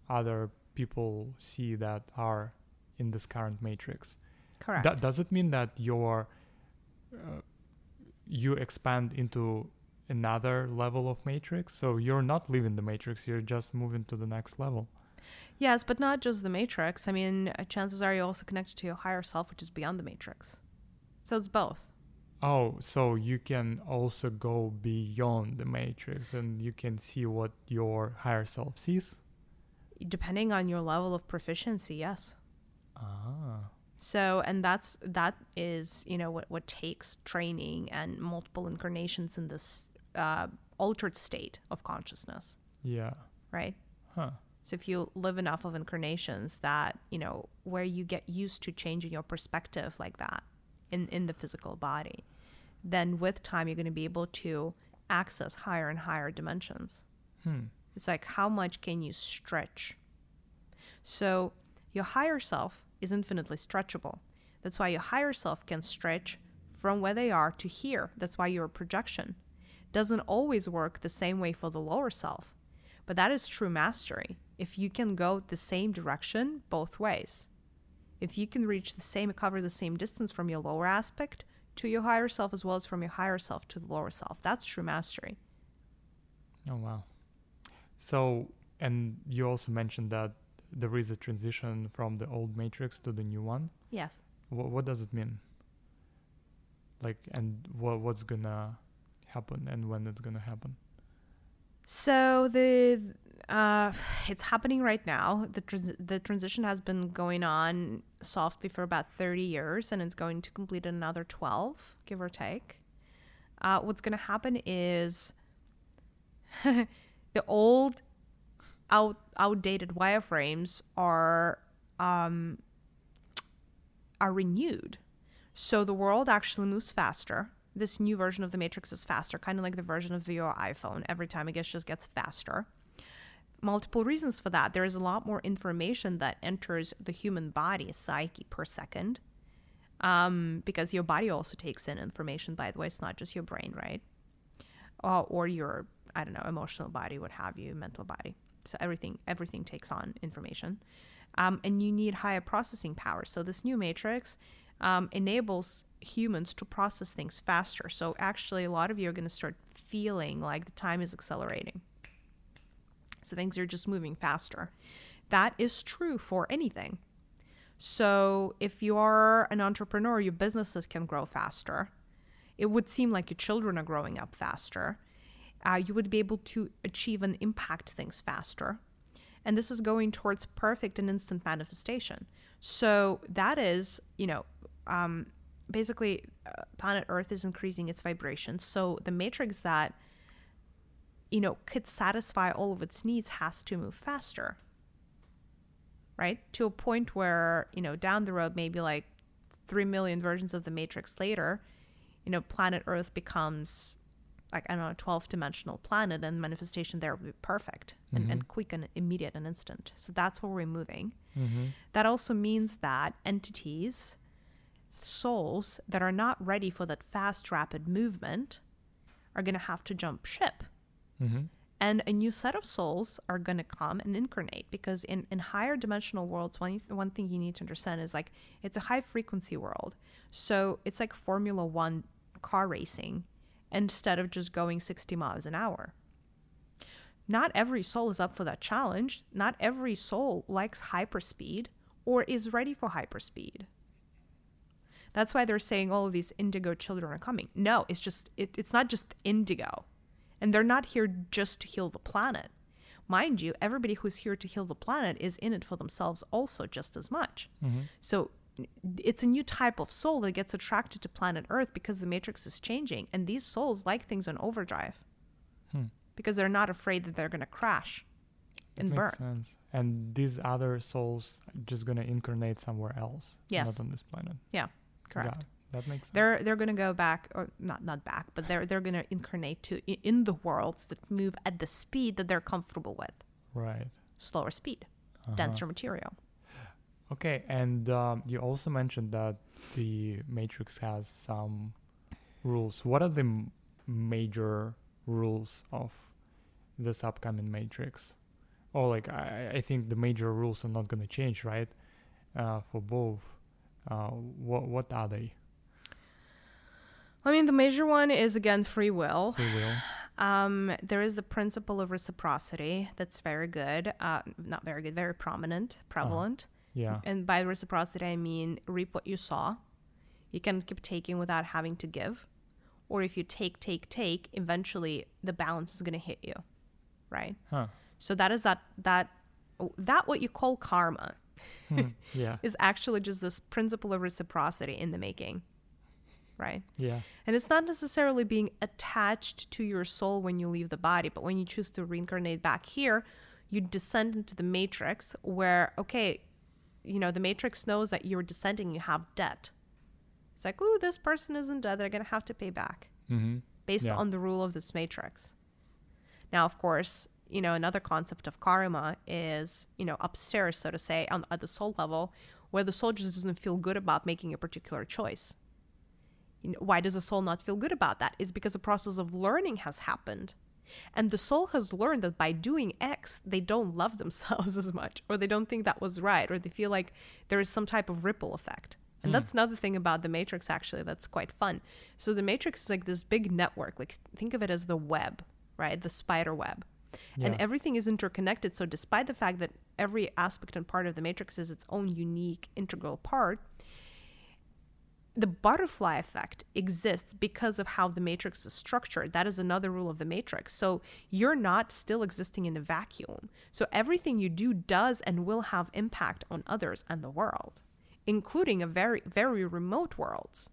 other people see that are in this current matrix. Correct. Does it mean that you expand into another level of matrix? So you're not leaving the matrix. You're just moving to the next level. Yes, but not just the matrix. I mean, chances are you're also connected to your higher self, which is beyond the matrix. So it's both. So you can also go beyond the matrix and you can see what your higher self sees? Depending on your level of proficiency, yes. So, and that is, you know, what takes training and multiple incarnations in this altered state of consciousness. Yeah. Right? So if you live enough of incarnations that, you know, where you get used to changing your perspective like that, in the physical body, then with time you're going to be able to access higher and higher dimensions. It's like, how much can you stretch? So your higher self is infinitely stretchable. That's why your higher self can stretch from where they are to here. That's why your projection doesn't always work the same way for the lower self, but that is true mastery. If you can go the same direction both ways, if you can cover the same distance from your lower aspect to your higher self, as well as from your higher self to the lower self, that's true mastery. Oh, wow. So, and you also mentioned that there is a transition from the old matrix to the new one? Yes. What does it mean? Like, and what's gonna happen and when it's gonna happen? So it's happening right now. The transition has been going on softly for about 30 years, and it's going to complete another 12, give or take. What's going to happen is the old outdated wireframes are renewed. So the world actually moves faster. This new version of the Matrix is faster, kind of like the version of your iPhone. Every time it just gets faster. Multiple reasons for that. There is a lot more information that enters the human body, psyche, per second. Because your body also takes in information, by the way. It's not just your brain, right? Or your, emotional body, what have you, mental body. So everything takes on information. And you need higher processing power. So this new Matrix enables humans to process things faster. So actually, a lot of you are going to start feeling like the time is accelerating. So things are just moving faster. That is true for anything. So if you are an entrepreneur, your businesses can grow faster. It would seem like your children are growing up faster. You would be able to achieve and impact things faster. And this is going towards perfect and instant manifestation. So that is, basically planet Earth is increasing its vibration. So the Matrix that, could satisfy all of its needs has to move faster, right? To a point where, down the road, maybe like 3 million versions of the Matrix later, planet Earth becomes a 12-dimensional planet, and manifestation there will be perfect and quick and immediate and instant. So that's where we're moving. Mm-hmm. That also means that entities, souls that are not ready for that fast, rapid movement are going to have to jump ship. Mm-hmm. And a new set of souls are going to come and incarnate, because in higher dimensional worlds, one thing you need to understand is it's a high frequency world. So it's like Formula One car racing, instead of just going 60 miles an hour. Not every soul is up for that challenge. Not every soul likes hyperspeed or is ready for hyperspeed. That's why they're saying all of these indigo children are coming. No, it's not just indigo. And they're not here just to heal the planet. Mind you, everybody who's here to heal the planet is in it for themselves also just as much. Mm-hmm. So it's a new type of soul that gets attracted to planet Earth because the Matrix is changing. And these souls like things on overdrive because they're not afraid that they're going to crash and burn. Makes sense. And these other souls are just going to incarnate somewhere else. Yes. Not on this planet. Yeah, correct. Yeah, that makes sense. They're going to go back, or not back, but they're going to incarnate in the worlds that move at the speed that they're comfortable with. Right. Slower speed, denser material. Okay, and you also mentioned that the Matrix has some rules. What are the major rules of this upcoming Matrix? Or I think the major rules are not going to change, right? For both. What are they? The major one is, again, free will. Free will. There is the principle of reciprocity that's very good. Not very good, very prominent, prevalent. Yeah. And by reciprocity, I mean reap what you sow. You can keep taking without having to give. Or if you take, eventually the balance is going to hit you, right? Huh. So that is that what you call karma yeah. is actually just this principle of reciprocity in the making, right? Yeah. And it's not necessarily being attached to your soul when you leave the body, but when you choose to reincarnate back here, you descend into the Matrix where, okay, the Matrix knows that you're descending, you have debt. It's like, ooh, this person is in debt. They're going to have to pay back based on the rule of this Matrix. Now, of course, another concept of karma is, upstairs, so to say, at the soul level, where the soul just doesn't feel good about making a particular choice. Why does the soul not feel good about that? It's because the process of learning has happened. And the soul has learned that by doing X, they don't love themselves as much, or they don't think that was right, or they feel like there is some type of ripple effect. And that's another thing about the Matrix, actually, that's quite fun. So the Matrix is like this big network. Think of it as the web, right? The spider web. Yeah. And everything is interconnected. So despite the fact that every aspect and part of the Matrix is its own unique integral part, the butterfly effect exists because of how the matrix is structured. That is another rule of the matrix. So you're not still existing in the vacuum. So everything you do does and will have impact on others and the world, including a very, very remote worlds,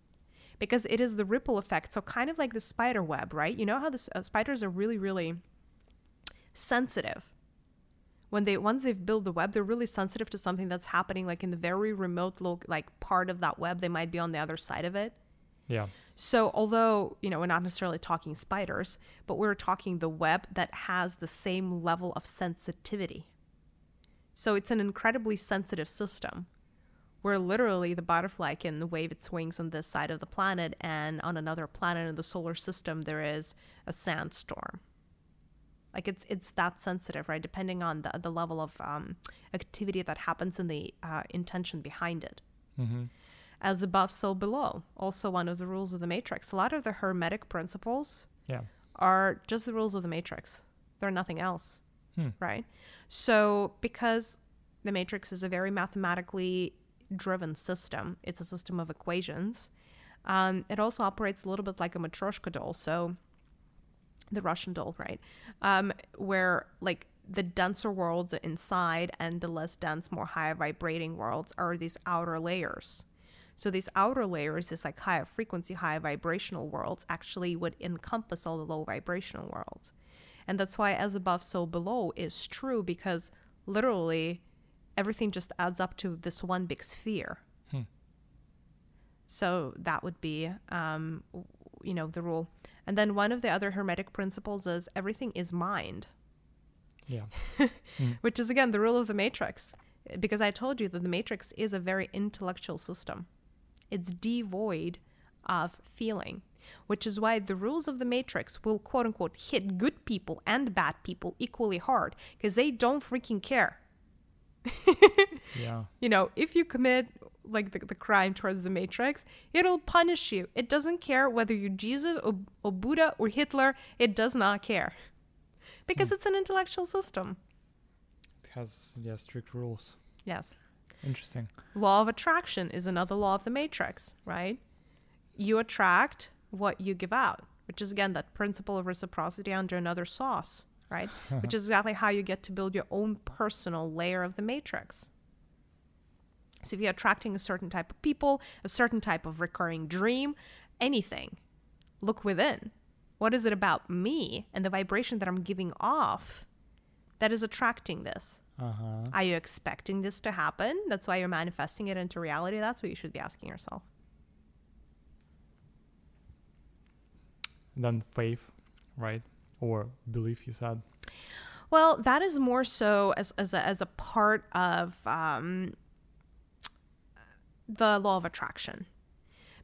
because it is the ripple effect. So kind of like the spider web, right? You know how the spiders are really, really sensitive. Once they've built the web, they're really sensitive to something that's happening like in the very remote part of that web. They might be on the other side of it. Yeah. So although, we're not necessarily talking spiders, but we're talking the web that has the same level of sensitivity. So it's an incredibly sensitive system where literally the butterfly can wave its wings on this side of the planet, and on another planet in the solar system, there is a sandstorm. Like it's that sensitive, right? Depending on the level of activity that happens and the intention behind it. Mm-hmm. As above, so below. Also one of the rules of the matrix. A lot of the hermetic principles are just the rules of the matrix. They're nothing else, right? So because the matrix is a very mathematically driven system, it's a system of equations. It also operates a little bit like a Matryoshka doll. So the Russian doll, right? Where the denser worlds are inside and the less dense, more higher vibrating worlds are these outer layers. So these outer layers, this higher frequency, higher vibrational worlds actually would encompass all the low vibrational worlds. And that's why as above, so below is true, because literally everything just adds up to this one big sphere. So that would be, the rule. And then one of the other hermetic principles is everything is mind. Yeah. Which is, again, the rule of the matrix. Because I told you that the matrix is a very intellectual system. It's devoid of feeling, which is why the rules of the matrix will, quote unquote, hit good people and bad people equally hard, because they don't freaking care. Yeah. If you commit the crime towards the matrix, it'll punish you. It doesn't care whether you're Jesus or Buddha or Hitler. It does not care, because it's an intellectual system. It has strict rules. Yes. Interesting. Law of attraction is another law of the matrix, right? You attract what you give out, which is, again, that principle of reciprocity under another sauce, right? Which is exactly how you get to build your own personal layer of the matrix. So if you're attracting a certain type of people, a certain type of recurring dream, anything, look within. What is it about me and the vibration that I'm giving off that is attracting this? Uh-huh. Are you expecting this to happen? That's why you're manifesting it into reality. That's what you should be asking yourself. Then faith, right? Or belief, you said. Well, that is more so as a part of... the law of attraction,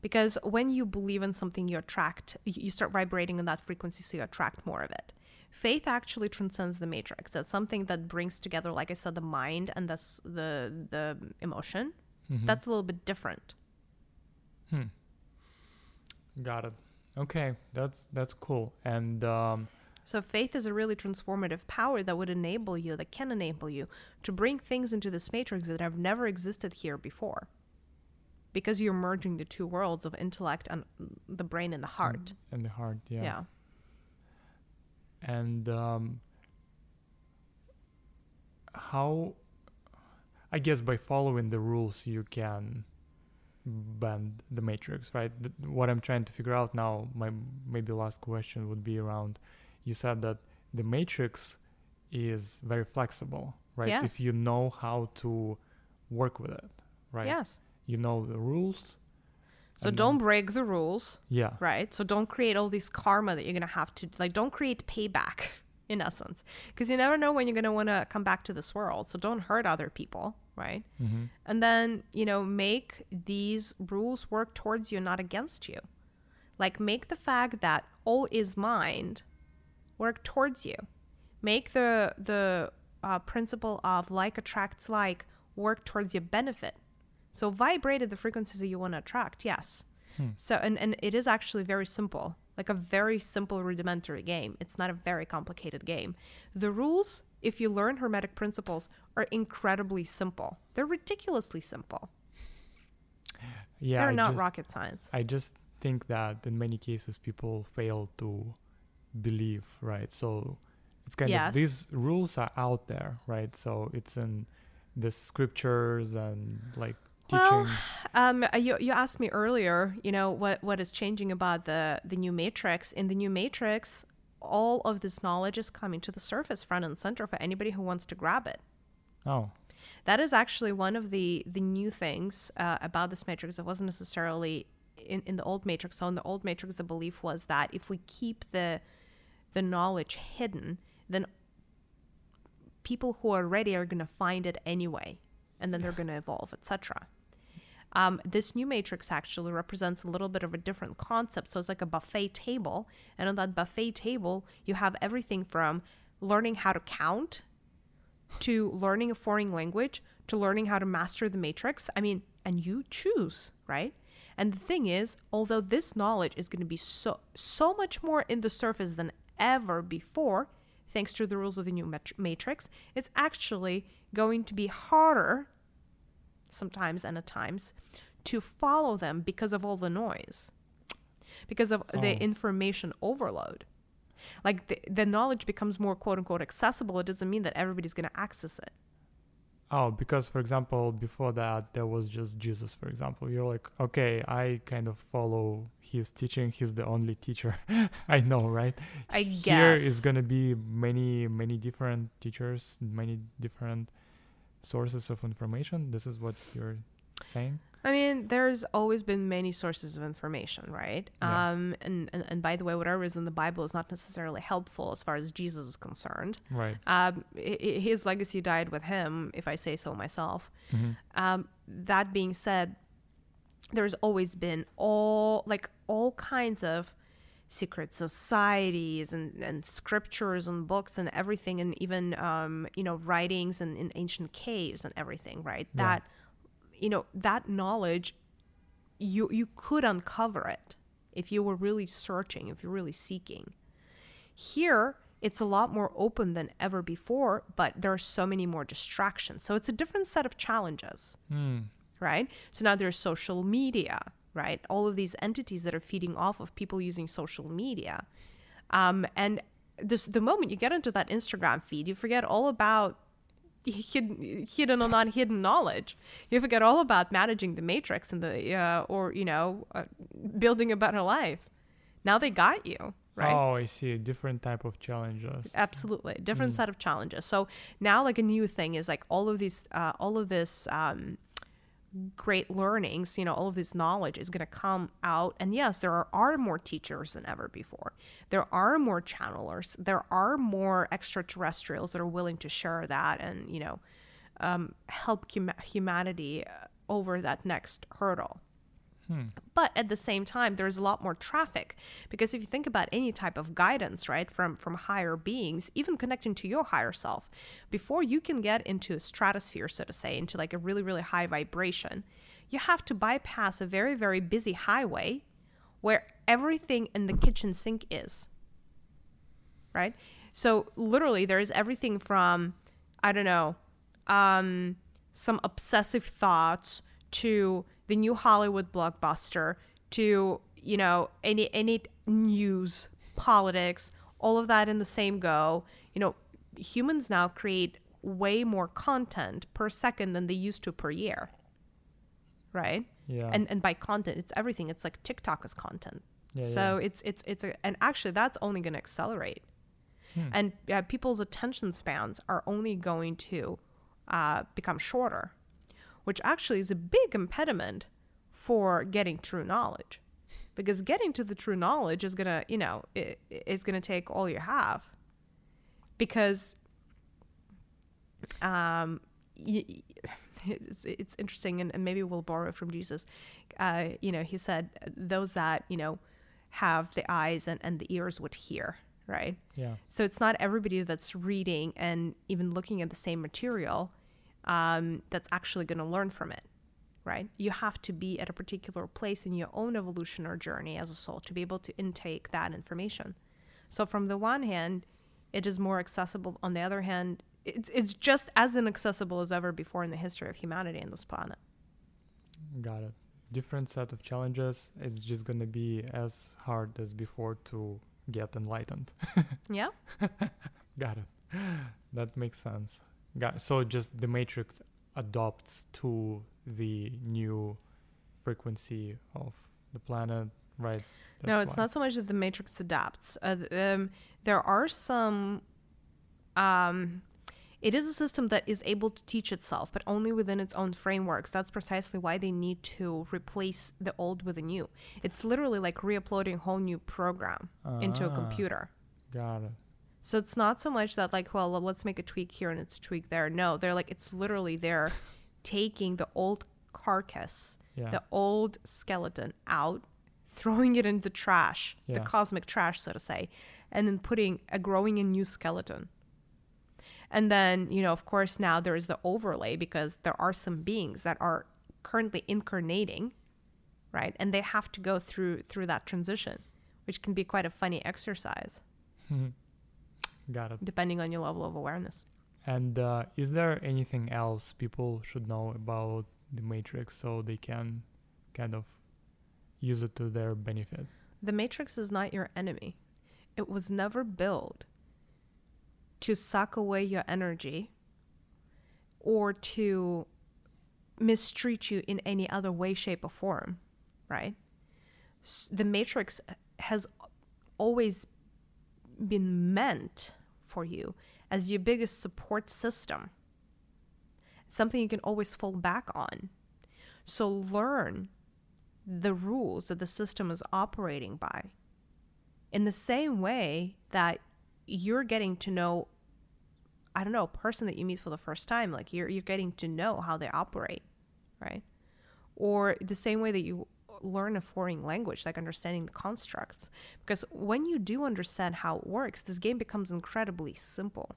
because when you believe in something, you attract, you start vibrating in that frequency, so you attract more of it. Faith actually transcends the matrix. That's something that brings together, like I said, the mind and the emotion. Mm-hmm. So that's a little bit different. Got it. Okay, that's cool. And so faith is a really transformative power that can enable you to bring things into this matrix that have never existed here before. Because you're merging the two worlds of intellect and the brain and the heart. And the heart, yeah. And how, I guess by following the rules, you can bend the matrix, right? What I'm trying to figure out now, my maybe last question would be around, you said that the matrix is very flexible, right? Yes. If you know how to work with it, right? Yes. You know the rules. So don't break the rules. Yeah. Right? So don't create all this karma that you're going to have to... don't create payback, in essence. Because you never know when you're going to want to come back to this world. So don't hurt other people, right? Mm-hmm. And then, make these rules work towards you, not against you. Make the fact that all is mind work towards you. Make the principle of like attracts like work towards your benefit. So vibrate at the frequencies that you want to attract, yes. So, and it is actually very simple, a very simple rudimentary game. It's not a very complicated game. The rules, if you learn hermetic principles, are incredibly simple. They're ridiculously simple. Yeah, they're not rocket science. I just think that in many cases people fail to believe, right? So it's kind of, these rules are out there, right? So it's in the scriptures and like teachings. Well, you asked me earlier, you know, what is changing about the new matrix. In the new matrix, all of this knowledge is coming to the surface, front and center, for anybody who wants to grab it. Oh. That is actually one of the new things about this matrix that wasn't necessarily in the old matrix. So in the old matrix, the belief was that if we keep the knowledge hidden, then people who are ready are going to find it anyway, and then they're going to evolve, etc. This new matrix actually represents a little bit of a different concept. So it's like a buffet table, and on that buffet table, you have everything from learning how to count to learning a foreign language to learning how to master the matrix. I mean, and you choose, right? And the thing is, although this knowledge is going to be so much more in the surface than ever before, thanks to the rules of the new matrix, it's actually going to be harder sometimes and at times to follow them because of all the noise, because of the information overload. Like the knowledge becomes more quote unquote accessible. It doesn't mean that everybody's going to access it. Oh, because for example, before that, there was just Jesus, for example. You're like, okay, I kind of follow his teaching. He's the only teacher I know, right? I guess. Here is going to be many, many different teachers, many different sources of information. This is what you're saying? I mean, there's always been many sources of information, right? Yeah. And by the way, whatever is in the Bible is not necessarily helpful as far as Jesus is concerned. Right. His legacy died with him, if I say so myself. Mm-hmm. That being said, there's always been all kinds of secret societies and scriptures and books and everything, and even writings and in ancient caves and everything, right? Yeah. That. You know, that knowledge, you could uncover it if you were really searching, if you're really seeking. Here, it's a lot more open than ever before, but there are so many more distractions. So it's a different set of challenges, right? So now there's social media, right? All of these entities that are feeding off of people using social media. And the moment you get into that Instagram feed, you forget all about hidden or non-hidden knowledge. You forget all about managing the matrix and the building a better life. Now they got you, right? Oh, I see. Different type of challenges. Absolutely, different set of challenges. So now, like, a new thing is like all of this great learnings. You know, all of this knowledge is going to come out. And yes, there are more teachers than ever before. There are more channelers. There are more extraterrestrials that are willing to share that and, help humanity over that next hurdle. But at the same time, there's a lot more traffic, because if you think about any type of guidance, right, from higher beings, even connecting to your higher self, before you can get into a stratosphere, so to say, into like a really, really high vibration, you have to bypass a very, very busy highway where everything in the kitchen sink is, right? So literally there is everything from, I don't know, some obsessive thoughts to the new Hollywood blockbuster to, any news, politics, all of that in the same go. You know, humans now create way more content per second than they used to per year, right? Yeah. And by content, it's everything. It's like TikTok is content. Yeah, so and actually that's only going to accelerate. And people's attention spans are only going to become shorter, which actually is a big impediment for getting true knowledge, because getting to the true knowledge is gonna, it's gonna take all you have, because it's interesting, and maybe we'll borrow from Jesus. He said, "Those that have the eyes and the ears would hear." Right? Yeah. So it's not everybody that's reading and even looking at the same material that's actually going to learn from it, right? You have to be at a particular place in your own evolution or journey as a soul to be able to intake that information. So from the one hand, it is more accessible. On the other hand, it's just as inaccessible as ever before in the history of humanity and this planet. Got it. different set of challenges. It's just gonna be as hard as before to get enlightened. Yeah. Got it. That makes sense. So just the matrix adopts to the new frequency of the planet, right? That's no, it's why. Not so much that the matrix adapts. There are some... it is a system that is able to teach itself, but only within its own frameworks. That's precisely why they need to replace the old with the new. It's literally like re-uploading a whole new program into a computer. Got it. So it's not so much that like, well, let's make a tweak here and it's tweak there. No, they're like, it's literally they're taking the old carcass, the old skeleton out, throwing it in the trash, the cosmic trash, so to say, and then putting growing a new skeleton. And then, you know, of course, now there is the overlay because there are some beings that are currently incarnating, right? And they have to go through that transition, which can be quite a funny exercise. Got it. Depending on your level of awareness. And is there anything else people should know about the Matrix so they can kind of use it to their benefit? The Matrix is not your enemy. It was never built to suck away your energy or to mistreat you in any other way, shape, or form, right? The Matrix has always been meant for you as your biggest support system, something you can always fall back on. So learn the rules that the system is operating by. In the same way that you're getting to know, I don't know, a person that you meet for the first time, like you're getting to know how they operate, right? Or the same way that you learn a foreign language, like understanding the constructs. Because when you do understand how it works, this game becomes incredibly simple.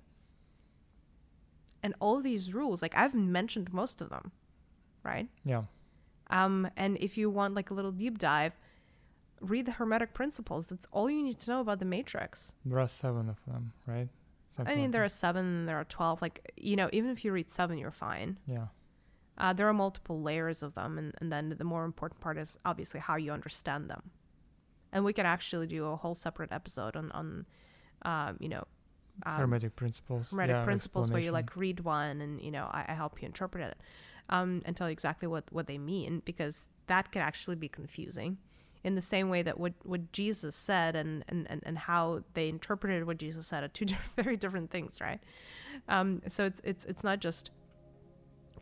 And all these rules, like I've mentioned most of them, right? Yeah. And if you want like a little deep dive, read the hermetic principles. That's all you need to know about the Matrix. There are 7 of them, right? Something I mean, like there are 7, there are 12. Like, you know, even if you read 7, you're fine. Yeah. There are multiple layers of them. And then the more important part is obviously how you understand them. And we can actually do a whole separate episode on hermetic principles. Hermetic principles where you like read one and, you know, I help you interpret it and tell you exactly what they mean, because that can actually be confusing. In the same way that what Jesus said and how they interpreted what Jesus said are two very different things, right? So it's not just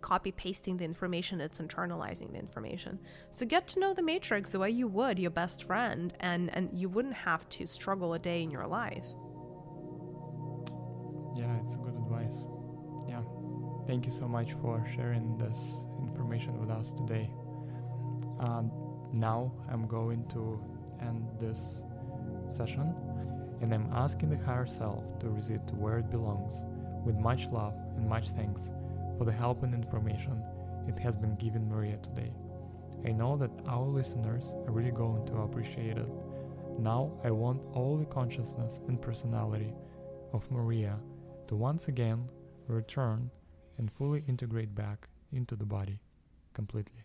copy pasting the information; it's internalizing the information. So get to know the Matrix the way you would your best friend, and you wouldn't have to struggle a day in your life. Yeah, it's good advice. Yeah, thank you so much for sharing this information with us today. Now I'm going to end this session, and I'm asking the higher self to reside where it belongs, with much love and much thanks for the help and information it has been given Maria today. I know that our listeners are really going to appreciate it. Now I want all the consciousness and personality of Maria to once again return and fully integrate back into the body completely.